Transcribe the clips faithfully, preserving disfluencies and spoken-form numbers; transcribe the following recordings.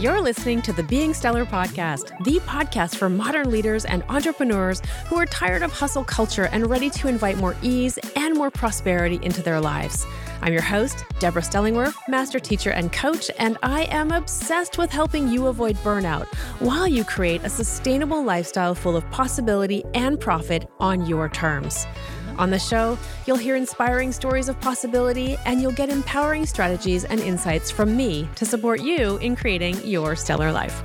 You're listening to the Being Stellar podcast, the podcast for modern leaders and entrepreneurs who are tired of hustle culture and ready to invite more ease and more prosperity into their lives. I'm your host, Deborah Stellingwerff, master teacher and coach, and I am obsessed with helping you avoid burnout while you create a sustainable lifestyle full of possibility and profit on your terms. On the show, you'll hear inspiring stories of possibility, and you'll get empowering strategies and insights from me to support you in creating your stellar life.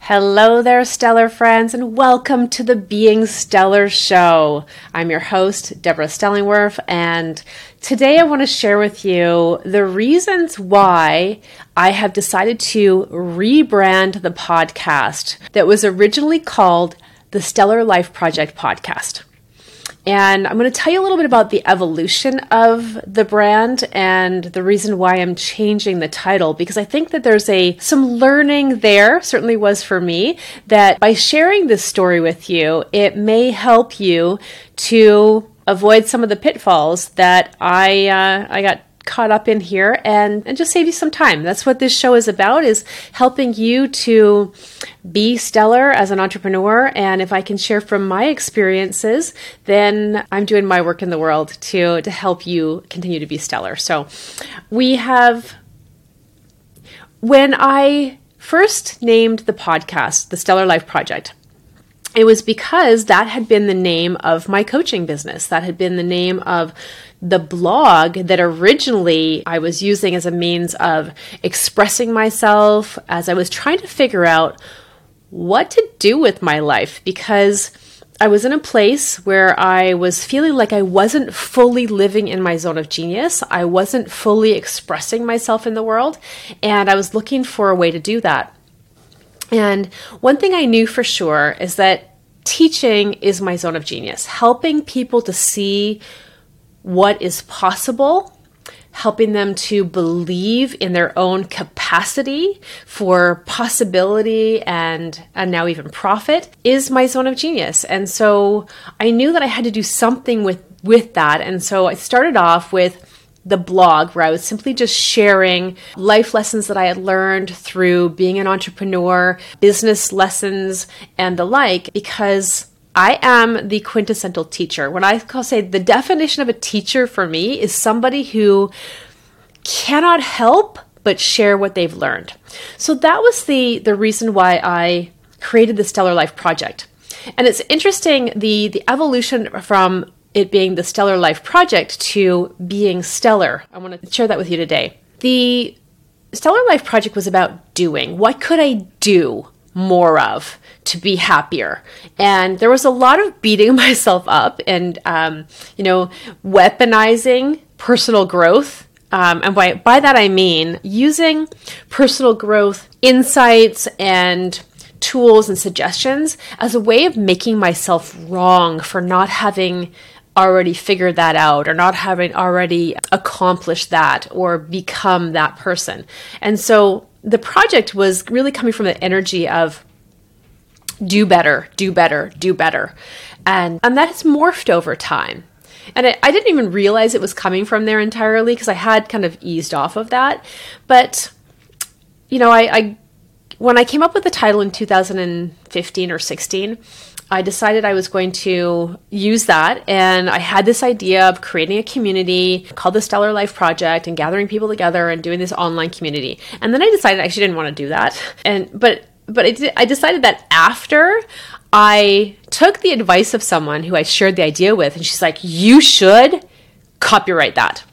Hello there, stellar friends, and welcome to the Being Stellar show. I'm your host, Deborah Stellingwerff, and today I want to share with you the reasons why I have decided to rebrand the podcast that was originally called the Stellar Life Project Podcast. And I'm going to tell you a little bit about the evolution of the brand and the reason why I'm changing the title, because I think that there's a some learning there, certainly was for me, that by sharing this story with you, it may help you to avoid some of the pitfalls that I uh, I got caught up in here and, and just save you some time. That's what this show is about, is helping you to be stellar as an entrepreneur. And if I can share from my experiences, then I'm doing my work in the world to, to help you continue to be stellar. So we have, when I first named the podcast, the Stellar Life Project, it was because that had been the name of my coaching business. That had been the name of the blog that originally I was using as a means of expressing myself as I was trying to figure out what to do with my life, because I was in a place where I was feeling like I wasn't fully living in my zone of genius. I wasn't fully expressing myself in the world, and I was looking for a way to do that. And one thing I knew for sure is that teaching is my zone of genius. Helping people to see what is possible, helping them to believe in their own capacity for possibility and, and now even profit is my zone of genius. And so I knew that I had to do something with, with that. And so I started off with the blog, where I was simply just sharing life lessons that I had learned through being an entrepreneur, business lessons, and the like, because I am the quintessential teacher. When I say the definition of a teacher for me is somebody who cannot help but share what they've learned. So that was the, the reason why I created the Stellar Life Project. And it's interesting, the, the evolution from it being the Stellar Life Project to Being Stellar. I want to share that with you today. The Stellar Life Project was about doing. What could I do more of to be happier? And there was a lot of beating myself up and, um, you know, weaponizing personal growth. Um, and by, by that, I mean using personal growth insights and tools and suggestions as a way of making myself wrong for not having already figured that out, or not having already accomplished that or become that person. And so the project was really coming from the energy of do better, do better, do better. And, and that has morphed over time. And I, I didn't even realize it was coming from there entirely, because I had kind of eased off of that. But, you know, I, I when I came up with the title in two thousand fifteen or sixteen, I decided I was going to use that, and I had this idea of creating a community called the Stellar Life Project and gathering people together and doing this online community. And then I decided I actually didn't want to do that. And but but I, did, I decided that after I took the advice of someone who I shared the idea with, and she's like, "You should copyright that."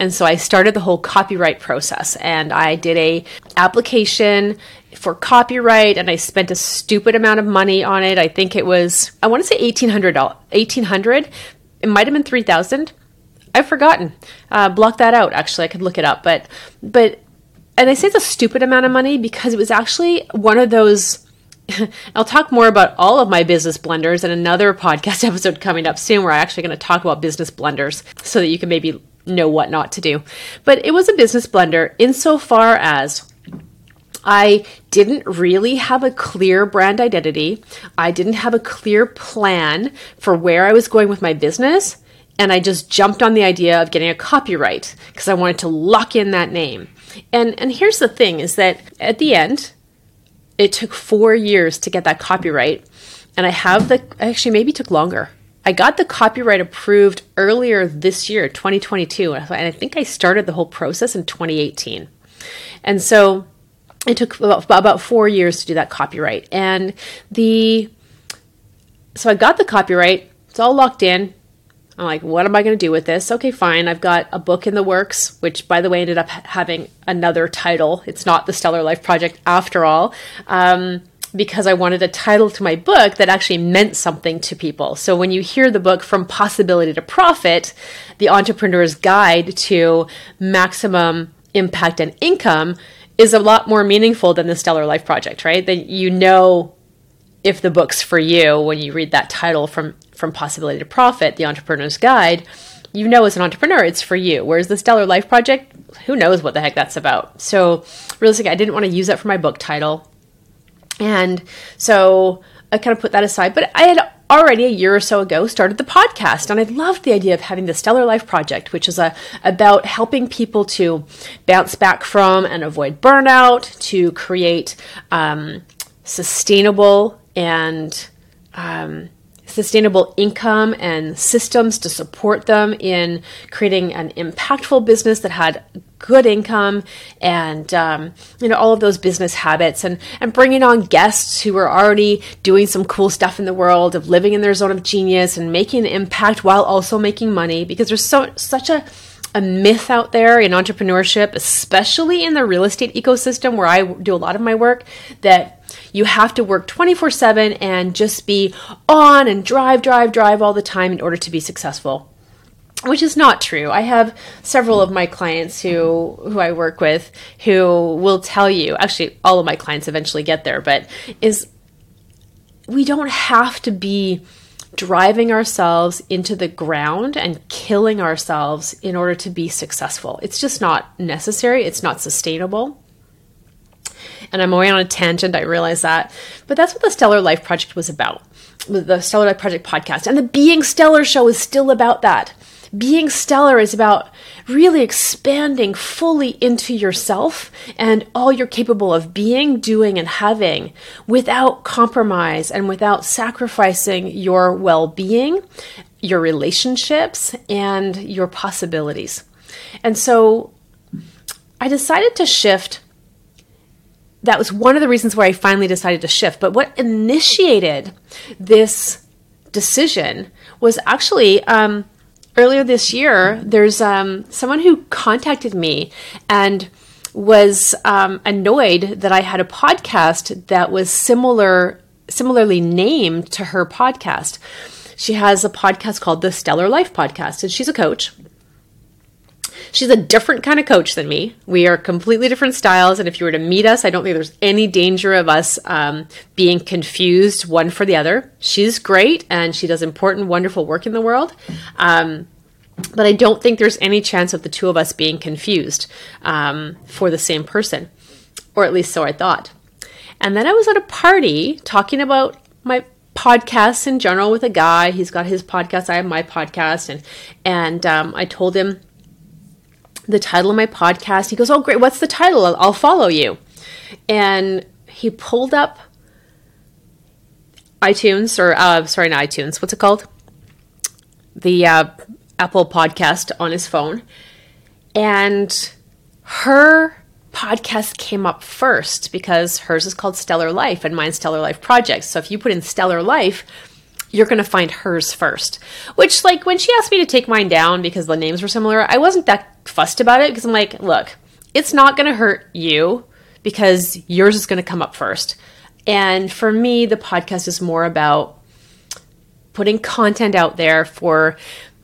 And so I started the whole copyright process, and I did a application for copyright, and I spent a stupid amount of money on it. I think it was, I want to say eighteen hundred dollars. It might have been three thousand dollars. I've forgotten. Uh, block that out, actually. I could look it up. But, but, and I say it's a stupid amount of money because it was actually one of those. I'll talk more about all of my business blunders in another podcast episode coming up soon, where I'm actually going to talk about business blunders so that you can maybe know what not to do. But it was a business blunder insofar as I didn't really have a clear brand identity. I didn't have a clear plan for where I was going with my business. And I just jumped on the idea of getting a copyright because I wanted to lock in that name. And and here's the thing is that at the end, it took four years to get that copyright. And I have the, actually maybe it took longer. I got the copyright approved earlier this year, twenty twenty-two. And I think I started the whole process in twenty eighteen. And so it took about, about four years to do that copyright. And the, so I got the copyright. It's all locked in. I'm like, what am I going to do with this? Okay, fine. I've got a book in the works, which, by the way, ended up having another title. It's not the Stellar Life Project after all, um, because I wanted a title to my book that actually meant something to people. So when you hear the book From Possibility to Profit, The Entrepreneur's Guide to Maximum Impact and Income, is a lot more meaningful than the Stellar Life Project, right? That you know if the book's for you when you read that title from From Possibility to Profit, The Entrepreneur's Guide, you know as an entrepreneur, it's for you. Whereas the Stellar Life Project, who knows what the heck that's about. So realistically, I didn't want to use that for my book title. And so I kind of put that aside. But I had already a year or so ago started the podcast. And I loved the idea of having the Stellar Life Project, which is a, about helping people to bounce back from and avoid burnout, to create um, sustainable and... Um, sustainable income and systems to support them in creating an impactful business that had good income and, um, you know, all of those business habits, and, and bringing on guests who are already doing some cool stuff in the world of living in their zone of genius and making an impact while also making money, because there's so such a, a myth out there in entrepreneurship, especially in the real estate ecosystem where I do a lot of my work, that you have to work twenty-four seven and just be on and drive, drive, drive all the time in order to be successful, which is not true. I have several of my clients who who I work with who will tell you, actually all of my clients eventually get there, but is we don't have to be driving ourselves into the ground and killing ourselves in order to be successful. It's just not necessary. It's not sustainable. And I'm away on a tangent, I realize that. But that's what the Stellar Life Project was about, the Stellar Life Project podcast. And the Being Stellar show is still about that. Being Stellar is about really expanding fully into yourself and all you're capable of being, doing, and having without compromise and without sacrificing your well-being, your relationships, and your possibilities. And so I decided to shift. That was one of the reasons why I finally decided to shift. But what initiated this decision was actually um, earlier this year, there's um, someone who contacted me and was um, annoyed that I had a podcast that was similar, similarly named to her podcast. She has a podcast called the Stellar Life Podcast, and she's a coach. She's a different kind of coach than me. We are completely different styles. And if you were to meet us, I don't think there's any danger of us um, being confused one for the other. She's great and she does important, wonderful work in the world. Um, but I don't think there's any chance of the two of us being confused um, for the same person, or at least so I thought. And then I was at a party talking about my podcasts in general with a guy. He's got his podcast. I have my podcast. And, and um, I told him the title of my podcast. He goes, oh, great. What's the title? I'll, I'll follow you. And he pulled up iTunes or, uh, sorry, not iTunes. What's it called? The uh, Apple podcast on his phone. And her podcast came up first because hers is called Stellar Life and mine's Stellar Life Project. So if you put in Stellar Life, you're going to find hers first, which, like, when she asked me to take mine down because the names were similar, I wasn't that fussed about it because I'm like, look, it's not going to hurt you because yours is going to come up first. And for me, the podcast is more about putting content out there for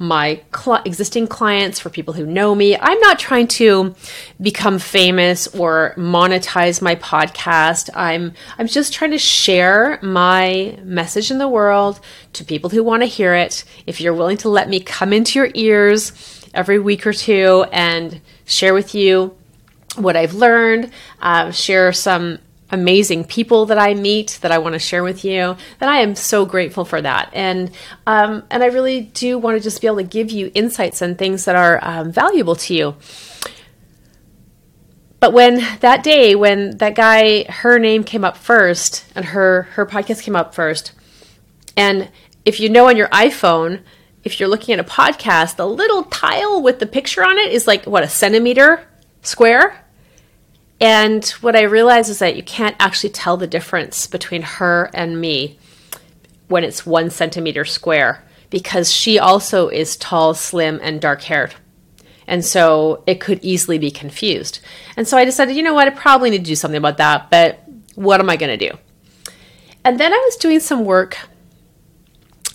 my cl- existing clients, for people who know me. I'm not trying to become famous or monetize my podcast. I'm I'm just trying to share my message in the world to people who want to hear it. If you're willing to let me come into your ears every week or two and share with you what I've learned, uh, share some amazing people that I meet that I want to share with you, that I am so grateful for that. And um, and I really do want to just be able to give you insights and things that are um, valuable to you. But when that day, when that guy, her name came up first and her, her podcast came up first, and if you know on your iPhone, if you're looking at a podcast, the little tile with the picture on it is like, what, a centimeter square? And what I realized is that you can't actually tell the difference between her and me when it's one centimeter square, because she also is tall, slim, and dark-haired. And so it could easily be confused. And so I decided, you know what, I probably need to do something about that, but what am I going to do? And then I was doing some work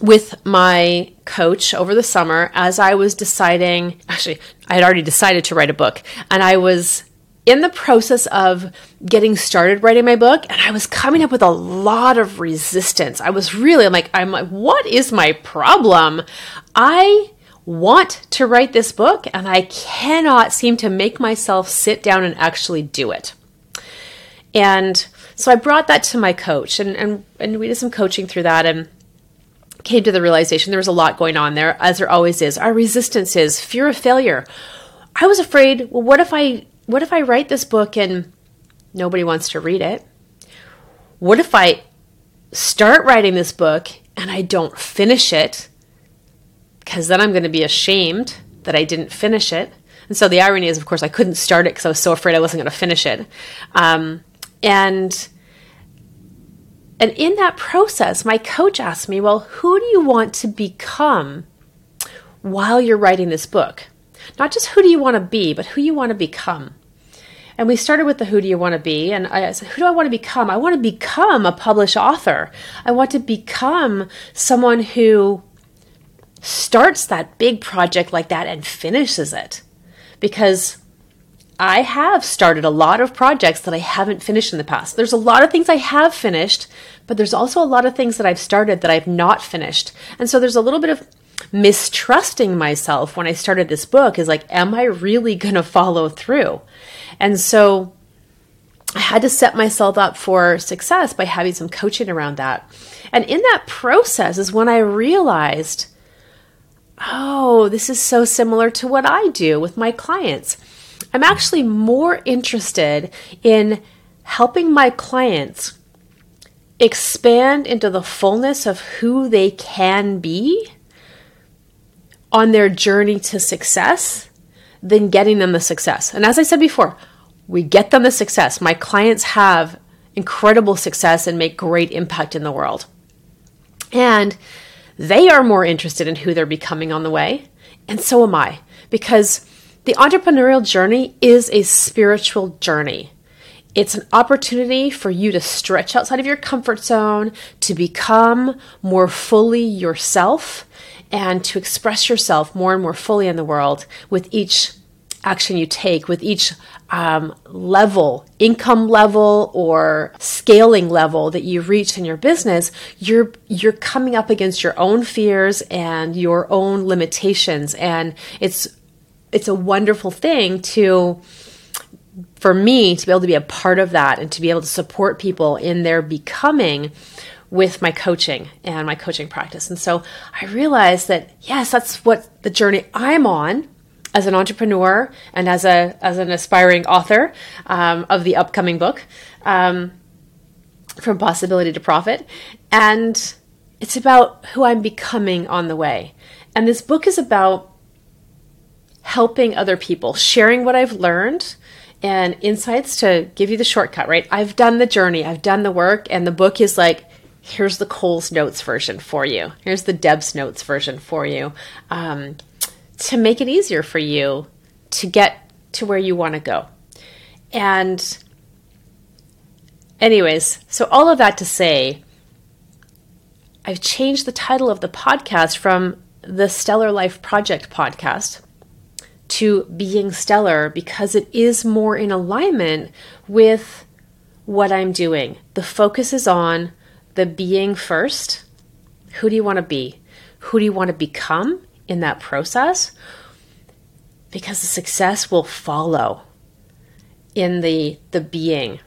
with my coach over the summer as I was deciding, actually, I had already decided to write a book, and I was in the process of getting started writing my book, and I was coming up with a lot of resistance. I was really, I'm like, I'm like, what is my problem? I want to write this book, and I cannot seem to make myself sit down and actually do it. And so I brought that to my coach, and, and, and we did some coaching through that and came to the realization there was a lot going on there, as there always is. Our resistance is fear of failure. I was afraid, well, what if I, what if I write this book and nobody wants to read it? What if I start writing this book and I don't finish it? Because then I'm going to be ashamed that I didn't finish it. And so the irony is, of course, I couldn't start it because I was so afraid I wasn't going to finish it. Um, and and in that process, my coach asked me, well, who do you want to become while you're writing this book? Not just who do you want to be, but who you want to become. And we started with the who do you want to be, and I said, who do I want to become? I want to become a published author. I want to become someone who starts that big project like that and finishes it, because I have started a lot of projects that I haven't finished in the past. There's a lot of things I have finished, but there's also a lot of things that I've started that I've not finished. And so there's a little bit of mistrusting myself when I started this book, is like, am I really going to follow through? And so I had to set myself up for success by having some coaching around that. And in that process is when I realized, oh, this is so similar to what I do with my clients. I'm actually more interested in helping my clients expand into the fullness of who they can be on their journey to success than getting them the success. And as I said before, we get them the success. My clients have incredible success and make great impact in the world. And they are more interested in who they're becoming on the way. And so am I, because the entrepreneurial journey is a spiritual journey. It's an opportunity for you to stretch outside of your comfort zone, to become more fully yourself, and to express yourself more and more fully in the world with each action you take, with each um, level, income level or scaling level that you reach in your business. You're you're coming up against your own fears and your own limitations, and it's it's a wonderful thing to for me to be able to be a part of that and to be able to support people in their becoming with my coaching and my coaching practice. And so I realized that, yes, that's what the journey I'm on as an entrepreneur and as a as an aspiring author um, of the upcoming book, um, From Possibility to Profit. And it's about who I'm becoming on the way. And this book is about helping other people, sharing what I've learned and insights to give you the shortcut, right? I've done the journey, I've done the work, and the book is like, here's the Cole's Notes version for you. Here's the Deb's Notes version for you. Um, to make it easier for you to get to where you want to go. And anyways, so all of that to say, I've changed the title of the podcast from the Stellar Life Project Podcast to Being Stellar, because it is more in alignment with what I'm doing. The focus is on the being first. Who do you want to be? Who do you want to become in that process? Because the success will follow in the the being.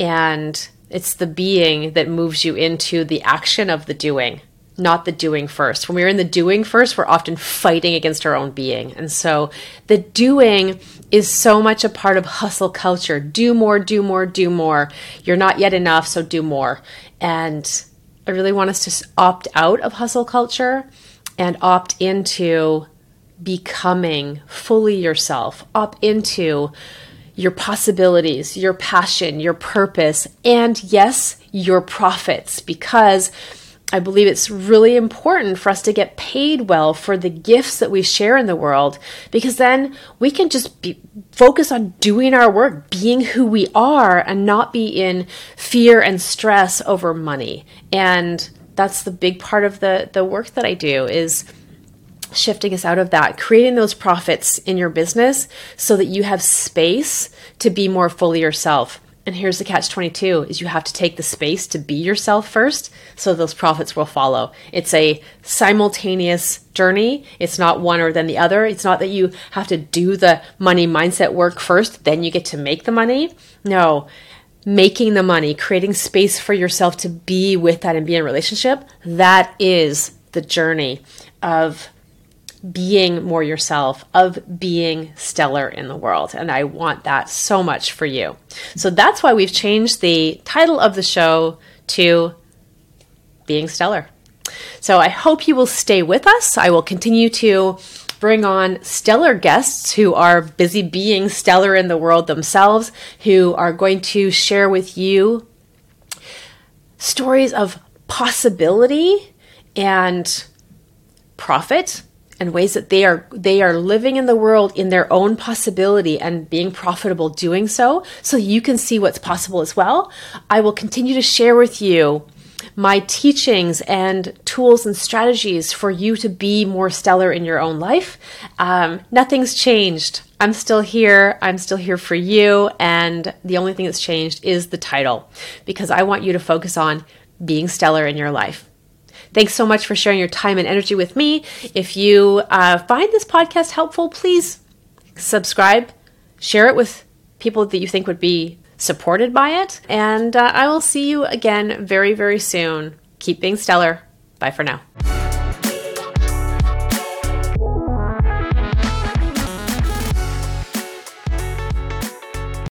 And it's the being that moves you into the action of the doing, not the doing first. When we're in the doing first, we're often fighting against our own being. And so the doing is so much a part of hustle culture. Do more, do more, do more. You're not yet enough, so do more. And I really want us to opt out of hustle culture and opt into becoming fully yourself, opt into your possibilities, your passion, your purpose, and yes, your profits, because I believe it's really important for us to get paid well for the gifts that we share in the world, because then we can just be, focus on doing our work, being who we are, and not be in fear and stress over money. And that's the big part of the, the work that I do, is shifting us out of that, creating those profits in your business so that you have space to be more fully yourself. And here's the catch twenty-two, is you have to take the space to be yourself first, so those profits will follow. It's a simultaneous journey. It's not one or then the other. It's not that you have to do the money mindset work first, then you get to make the money. No, making the money, creating space for yourself to be with that and be in a relationship, that is the journey of being more yourself, of being stellar in the world. And I want that so much for you. So that's why we've changed the title of the show to Being Stellar. So I hope you will stay with us. I will continue to bring on stellar guests who are busy being stellar in the world themselves, who are going to share with you stories of possibility and profit, and ways that they are they are living in the world in their own possibility and being profitable doing so, so you can see what's possible as well. I will continue to share with you my teachings and tools and strategies for you to be more stellar in your own life. Um, nothing's changed. I'm still here. I'm still here for you. And the only thing that's changed is the title, because I want you to focus on being stellar in your life. Thanks so much for sharing your time and energy with me. If you uh, find this podcast helpful, please subscribe, share it with people that you think would be supported by it, and uh, I will see you again very, very soon. Keep being stellar. Bye for now.